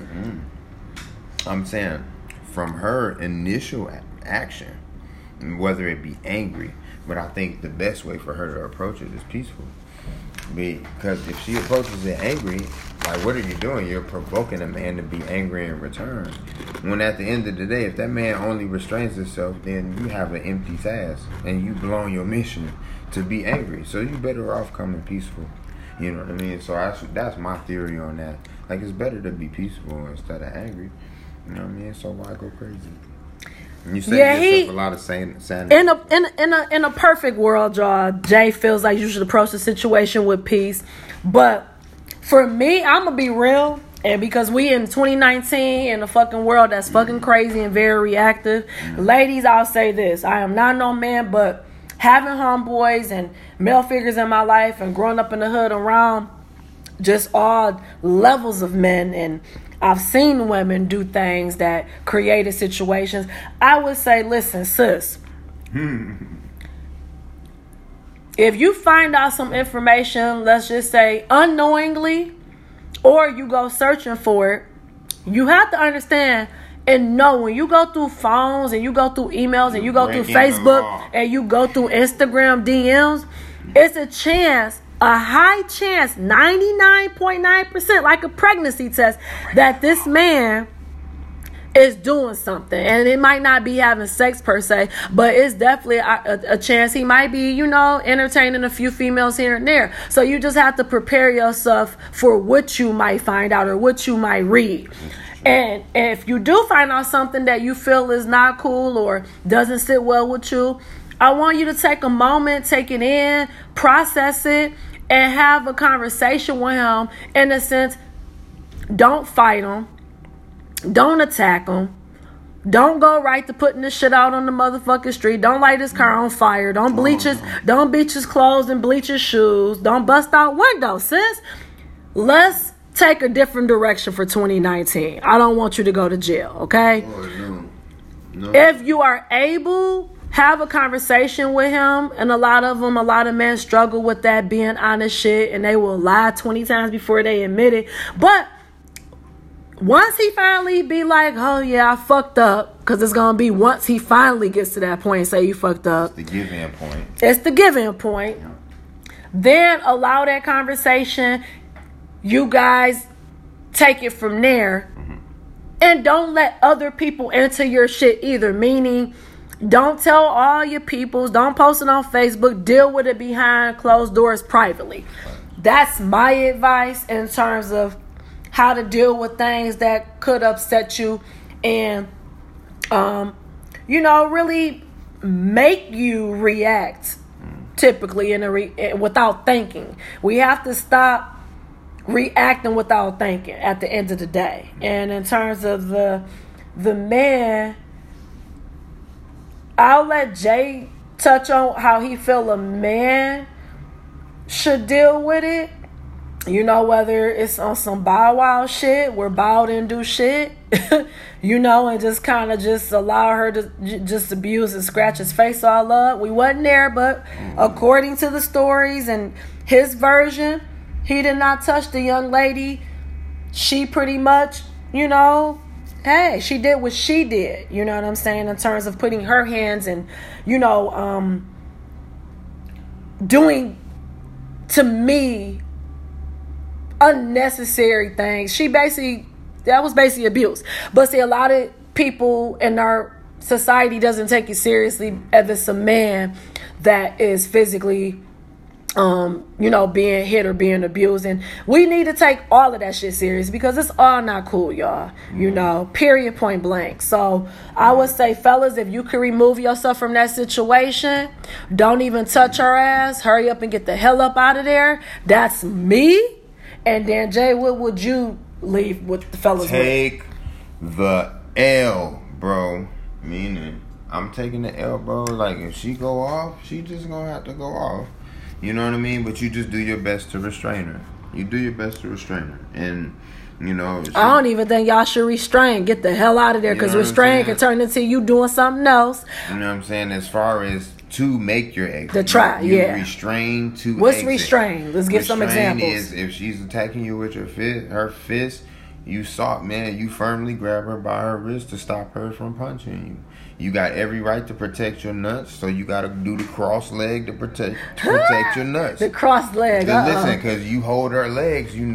I'm saying from her initial action, whether it be angry, but I think the best way for her to approach it is peaceful. Because if she approaches it angry, like, what are you doing? You're provoking a man to be angry in return. When at the end of the day, if that man only restrains himself, then you have an empty task and you've blown your mission to be angry. So you better off coming peaceful. You know what I mean? So that's my theory on that. Like, it's better to be peaceful instead of angry. You know what I mean? So why go crazy? You say yourself a lot of sanity. In a perfect world, y'all, Jay feels like you should approach the situation with peace. But for me, I'm gonna be real, and because we in 2019 in a fucking world that's fucking crazy and very reactive, ladies, I'll say this: I am not no man, but having homeboys and male figures in my life, and growing up in the hood around just all levels of men, and I've seen women do things that created situations. I would say, listen, sis, if you find out some information, let's just say unknowingly, or you go searching for it, you have to understand and know when you go through phones and you go through emails and you go through Facebook and you go through Instagram DMs, it's a chance. A high chance, 99.9%, like a pregnancy test, that this man is doing something. And it might not be having sex per se, but it's definitely a chance he might be, you know, entertaining a few females here and there. So you just have to prepare yourself for what you might find out or what you might read. And if you do find out something that you feel is not cool or doesn't sit well with you, I want you to take a moment, take it in, process it, and have a conversation with him. In a sense, don't fight him. Don't attack him. Don't go right to putting this shit out on the motherfucking street. Don't light his car on fire. Don't bleach his clothes and bleach his shoes. Don't bust out windows, sis. Let's take a different direction for 2019. I don't want you to go to jail, okay? Boy, no. If you are able, have a conversation with him. And a lot of men struggle with that being honest shit, and they will lie 20 times before they admit it. But once he finally be like, oh yeah, I fucked up, because it's going to be once he finally gets to that point and say you fucked up. It's the giving point. Yeah. Then allow that conversation. You guys take it from there. Mm-hmm. And don't let other people enter your shit either, meaning don't tell all your peoples. Don't post it on Facebook. Deal with it behind closed doors privately. That's my advice in terms of how to deal with things that could upset you and, you know, really make you react typically without thinking. We have to stop reacting without thinking at the end of the day. And in terms of the man, I'll let Jay touch on how he feel a man should deal with it. You know, whether it's on some Bow Wow shit where Bow didn't do shit, you know, and just kind of just allow her to just abuse and scratch his face all up. We wasn't there, but according to the stories and his version, he did not touch the young lady. She pretty much, you know, hey, she did what she did, you know what I'm saying, in terms of putting her hands and, you know, doing, to me, unnecessary things. That was basically abuse. But see, a lot of people in our society doesn't take it seriously if it's a man that is physically, you know, being hit or being abused. And we need to take all of that shit serious, because it's all not cool, y'all, you know, period, point blank. So I would say, fellas, if you could remove yourself from that situation, don't even touch her ass, hurry up and get the hell up out of there. That's me. And then Jay, what would you leave with the fellas? Take the L, bro. Meaning, I'm taking the L, bro. Like, if she go off, she just gonna have to go off. You know what I mean? But you just do your best to restrain her. And, you know, I don't even think y'all should restrain. Get the hell out of there, because restrain can turn into you doing something else. You know what I'm saying? As far as to make your exit. Restrain to exit. What's restrain? Let's give some examples. Restrain is if she's attacking you with her fist, You sought, man, you firmly grabbed her by her wrist to stop her from punching you. You got every right to protect your nuts, so you got to do the cross leg to protect your nuts. The cross leg, listen, because you hold her legs, you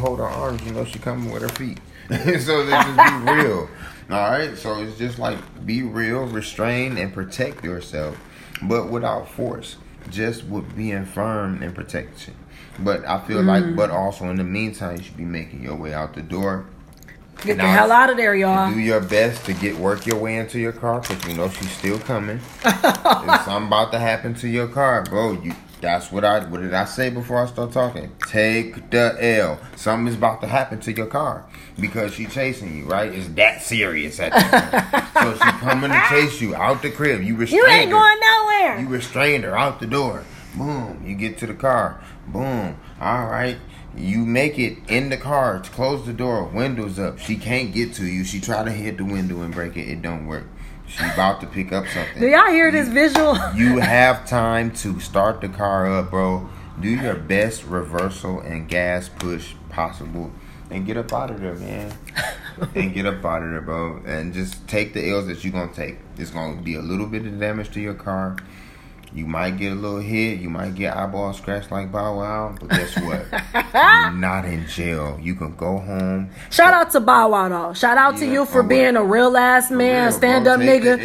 hold her arms, she coming with her feet. So they just be real. All right? So it's just like, be real, restrain, and protect yourself, but without force. Just with being firm and protection. But I feel like, but also in the meantime, you should be making your way out the door. Get the hell out of there, y'all. Do your best to work your way into your car, because she's still coming. If something about to happen to your car, bro, that's what did I say before I start talking? Take the L. Something's about to happen to your car because she's chasing you, right? It's that serious at that point. So she's coming to chase you out the crib. You restrained her. You ain't going nowhere. You restrained her out the door. Boom. You get to the car. Boom. All right. You make it in the car. Close the door. Windows up. She can't get to you. She try to hit the window and break it. It don't work. She about to pick up something. Do y'all hear this visual? You have time to start the car up, bro. Do your best reversal and gas push possible. And get up out of there, man. And get up out of there, bro. And just take the L's that you're going to take. It's going to be a little bit of damage to your car. You might get a little hit. You might get eyeball scratched like Bow Wow. But guess what? You're not in jail. You can go home. Shout out to Bow Wow, though. Shout out to you for being a real ass man, stand-up nigga.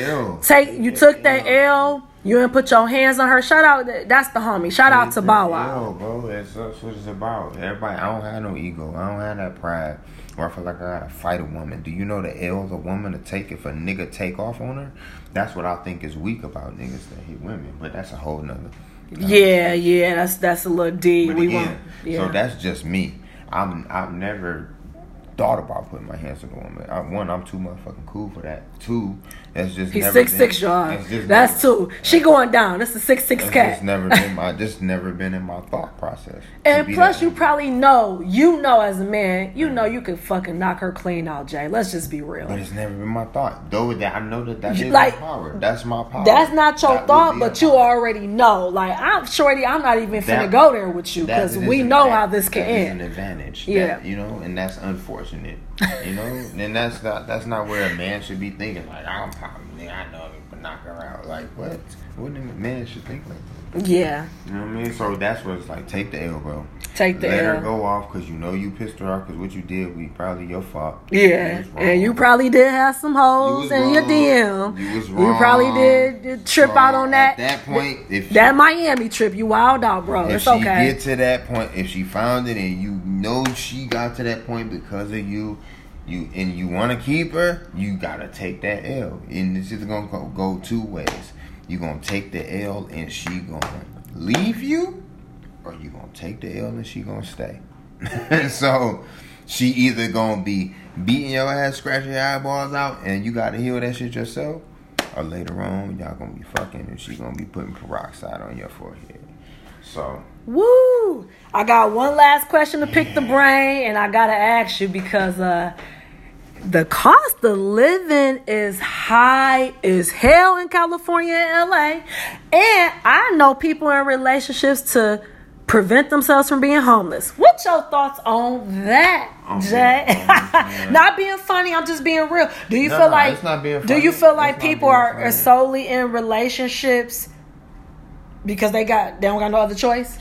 You took that L. You didn't put your hands on her. Shout out. That's the homie. Shout out to Bow Wow. Yo, bro. That's what it's about. Everybody, I don't have no ego. I don't have that pride. Or I feel like I gotta fight a woman. Do you know the L's a woman to take if a nigga take off on her? That's what I think is weak about niggas that hit women. But that's a whole nother. Yeah. That's a little deep. But so that's just me. I've never thought about putting my hands on a woman. One, I'm too motherfucking cool for that. Two, that's just he's 6'6", y'all. That's two. She going down. That's a 6'6" cat. Just never been in my thought process. And plus, you probably know as a man, you can fucking knock her clean out, Jay. Let's just be real. But it's never been my thought. Though I know that is my power. That's my power. That's not your thought, but you already know. Like, I'm not even finna go there with you because we know how this can end. That's an advantage. Yeah, and that's unfortunate. And that's not where a man should be thinking. Like, I'm probably, I know him, but knock her out. Like, what? Wouldn't a man should think like that? Yeah. You know what I mean? So that's where it's like, take the L, bro. Take the L. Let her go off because you pissed her off because what you did was probably your fault. Yeah. And you probably did have some holes in your DM. You was wrong. You probably did trip out on that. At that point, that Miami trip, you wild out, bro. It's okay. If she get to that point, if she found it and she got to that point because of you and you want to keep her, you got to take that L. And this is going to go two ways. You going to take the L and she going to leave you, or you going to take the L and she going to stay. So she either going to be beating your ass, scratching your eyeballs out, and you got to heal that shit yourself, or later on y'all going to be fucking and she going to be putting peroxide on your forehead. So, woo! I got one last question to pick the brain, and I gotta ask you because the cost of living is high as hell in California and LA, and I know people in relationships to prevent themselves from being homeless. What's your thoughts on that, Jay? Homeless, not being funny, I'm just being real. Do you feel like people are solely in relationships because they don't got no other choice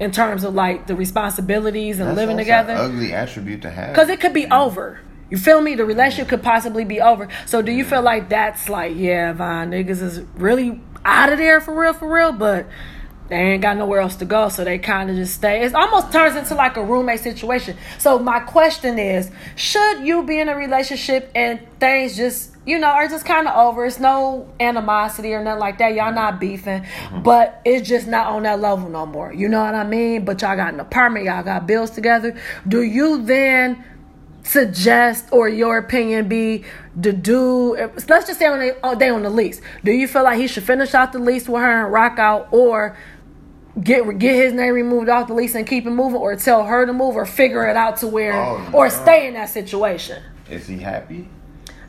in terms of like the responsibilities and living together? That's an ugly attribute to have. Because it could be over. You feel me? The relationship could possibly be over. So do you feel like that's like, yeah, Von, niggas is really out of there for real, but they ain't got nowhere else to go, so they kind of just stay. It almost turns into like a roommate situation. So my question is, should you be in a relationship and things just, are just kind of over? It's no animosity or nothing like that. Y'all not beefing, but it's just not on that level no more. You know what I mean? But y'all got an apartment. Y'all got bills together. Do you then suggest, or your opinion be, the dude, let's just say they on the lease. Do you feel like he should finish out the lease with her and rock out, or get his name removed off the lease and keep it moving, or tell her to move, or figure it out to where, or stay in that situation? Is he happy?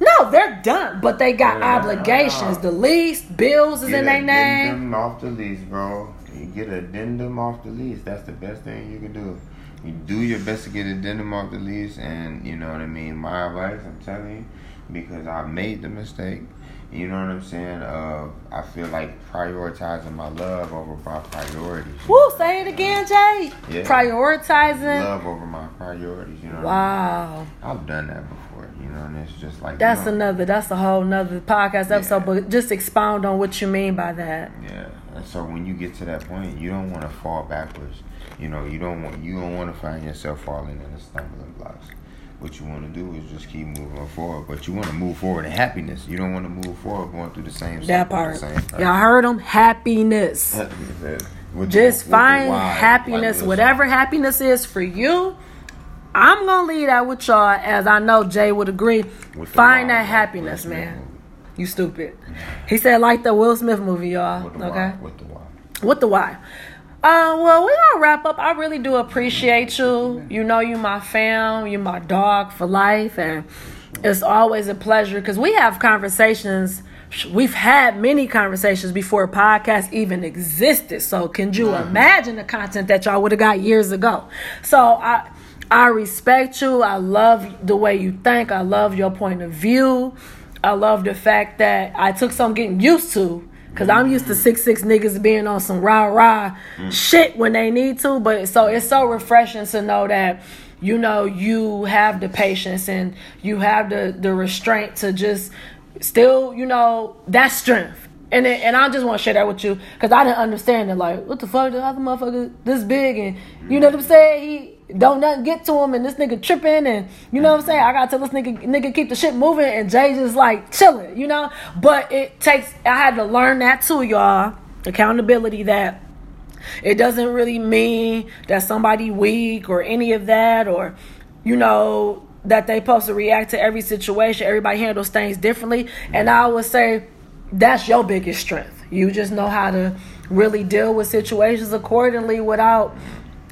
No, they're done, but they got obligations. The lease, bills is in their name. Get them off the lease, bro. get an addendum off the lease. That's the best thing you can do. You do your best to get an addendum off the lease, and you know what I mean? My advice, I'm telling you, because I made the mistake, you know what I'm saying, I feel like prioritizing my love over my priorities. Woo, say it again, Jay. Yeah. Prioritizing. Love over my priorities, you know what wow. I mean? I've done that before, you know, and it's just like... That's another, that's a whole nother podcast episode, but just expound on what you mean by that. Yeah, and so when you get to that point, you don't want to fall backwards. You know, you don't want to find yourself falling in the stumbling blocks. What you want to do is just keep moving forward. But you want to move forward in happiness. You don't want to move forward going through the same stuff. That part. Y'all heard them? Happiness. Just find happiness. Whatever happiness is for you, I'm going to leave that with y'all, as I know Jay would agree. Find that happiness, man. You stupid. He said like the Will Smith movie, y'all. Okay? With the why. With the why. Well, we're gonna wrap up. I really do appreciate you. You know, you my fam, you my dog for life, and it's always a pleasure because we have conversations. We've had many conversations before podcasts even existed. So, can you imagine the content that y'all would have got years ago? So, I respect you. I love the way you think. I love your point of view. I love the fact that I took some getting used to. Because I'm used to 6'6" niggas being on some rah-rah shit when they need to. But so it's so refreshing to know that, you know, you have the patience and you have the restraint to just still, you know, that strength. And I just want to share that with you because I didn't understand it. Like, what the fuck, the other motherfucker this big and, you know what I'm saying, he don't nothing get to him and this nigga tripping and, you know what I'm saying, I got to tell this nigga keep the shit moving and Jay just like chilling, you know. But it takes, I had to learn that too, y'all, accountability, that it doesn't really mean that somebody weak or any of that or, you know, that they supposed to react to every situation. Everybody handles things differently. And I would say, that's your biggest strength. You just know how to really deal with situations accordingly without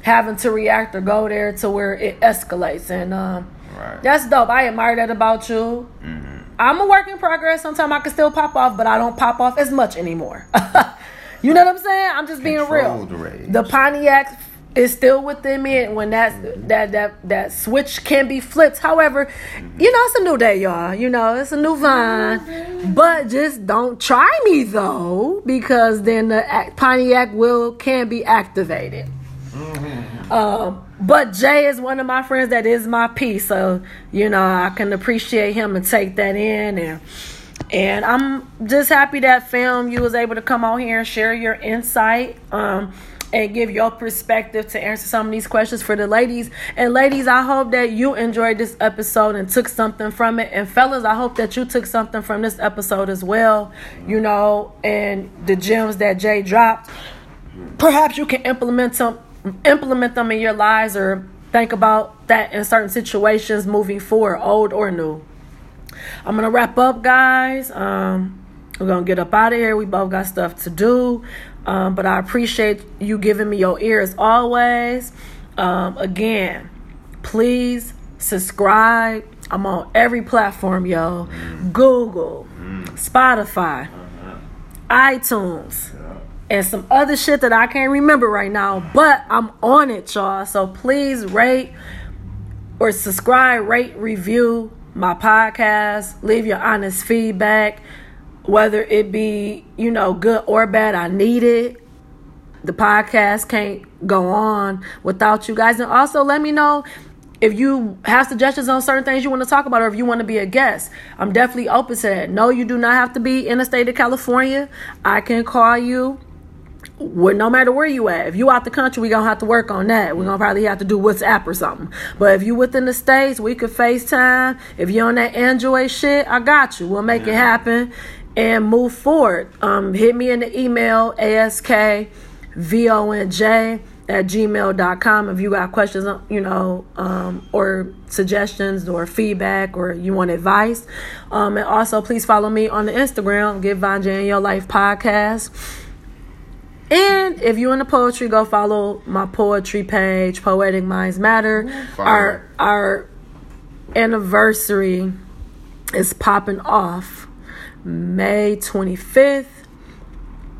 having to react or go there to where it escalates. And right. That's dope. I admire that about you. Mm-hmm. I'm a work in progress. Sometimes I can still pop off, but I don't pop off as much anymore. You know what I'm saying? I'm just being controlled real. Rage. The Pontiac is still within me, and when that switch can be flipped. However, you know, it's a new day, y'all. You know, it's a new vine. But just don't try me though, because then the Pontiac can be activated. But Jay is one of my friends that is my P, so you know I can appreciate him and take that in. And I'm just happy that you was able to come on here and share your insight. And give your perspective to answer some of these questions for the ladies. And ladies, I hope that you enjoyed this episode and took something from it. And fellas, I hope that you took something from this episode as well, you know, and the gems that Jay dropped. Perhaps you can implement them in your lives or think about that in certain situations moving forward, old or new. I'm going to wrap up, guys. We're going to get up out of here. We both got stuff to do. But I appreciate you giving me your ear as always. Again, please subscribe. I'm on every platform, yo. Google, Spotify, iTunes, and some other shit that I can't remember right now. But I'm on it, y'all. So please rate or subscribe, rate, review my podcast. Leave your honest feedback. Whether it be, you know, good or bad, I need it. The podcast can't go on without you guys. And also let me know if you have suggestions on certain things you want to talk about or if you want to be a guest. I'm definitely open to that. No, you do not have to be in the state of California. I can call you no matter where you at. If you out the country, we're going to have to work on that. We're going to probably have to do WhatsApp or something. But if you within the States, we could FaceTime. If you're on that Android shit, I got you. We'll make it happen. And move forward. Hit me in the email, askvonj@gmail.com. If you got questions, you know, or suggestions or feedback or you want advice. And also, please follow me on the Instagram, Get Von Jay in Your Life Podcast. And if you're into poetry, go follow my poetry page, Poetic Minds Matter. Our anniversary is popping off May 25th.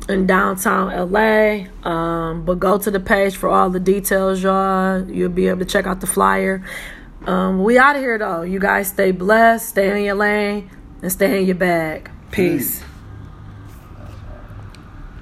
in downtown LA. But go to the page for all the details, y'all. You'll be able to check out the flyer. We out of here, though. You guys stay blessed, stay in your lane, and stay in your bag. Peace.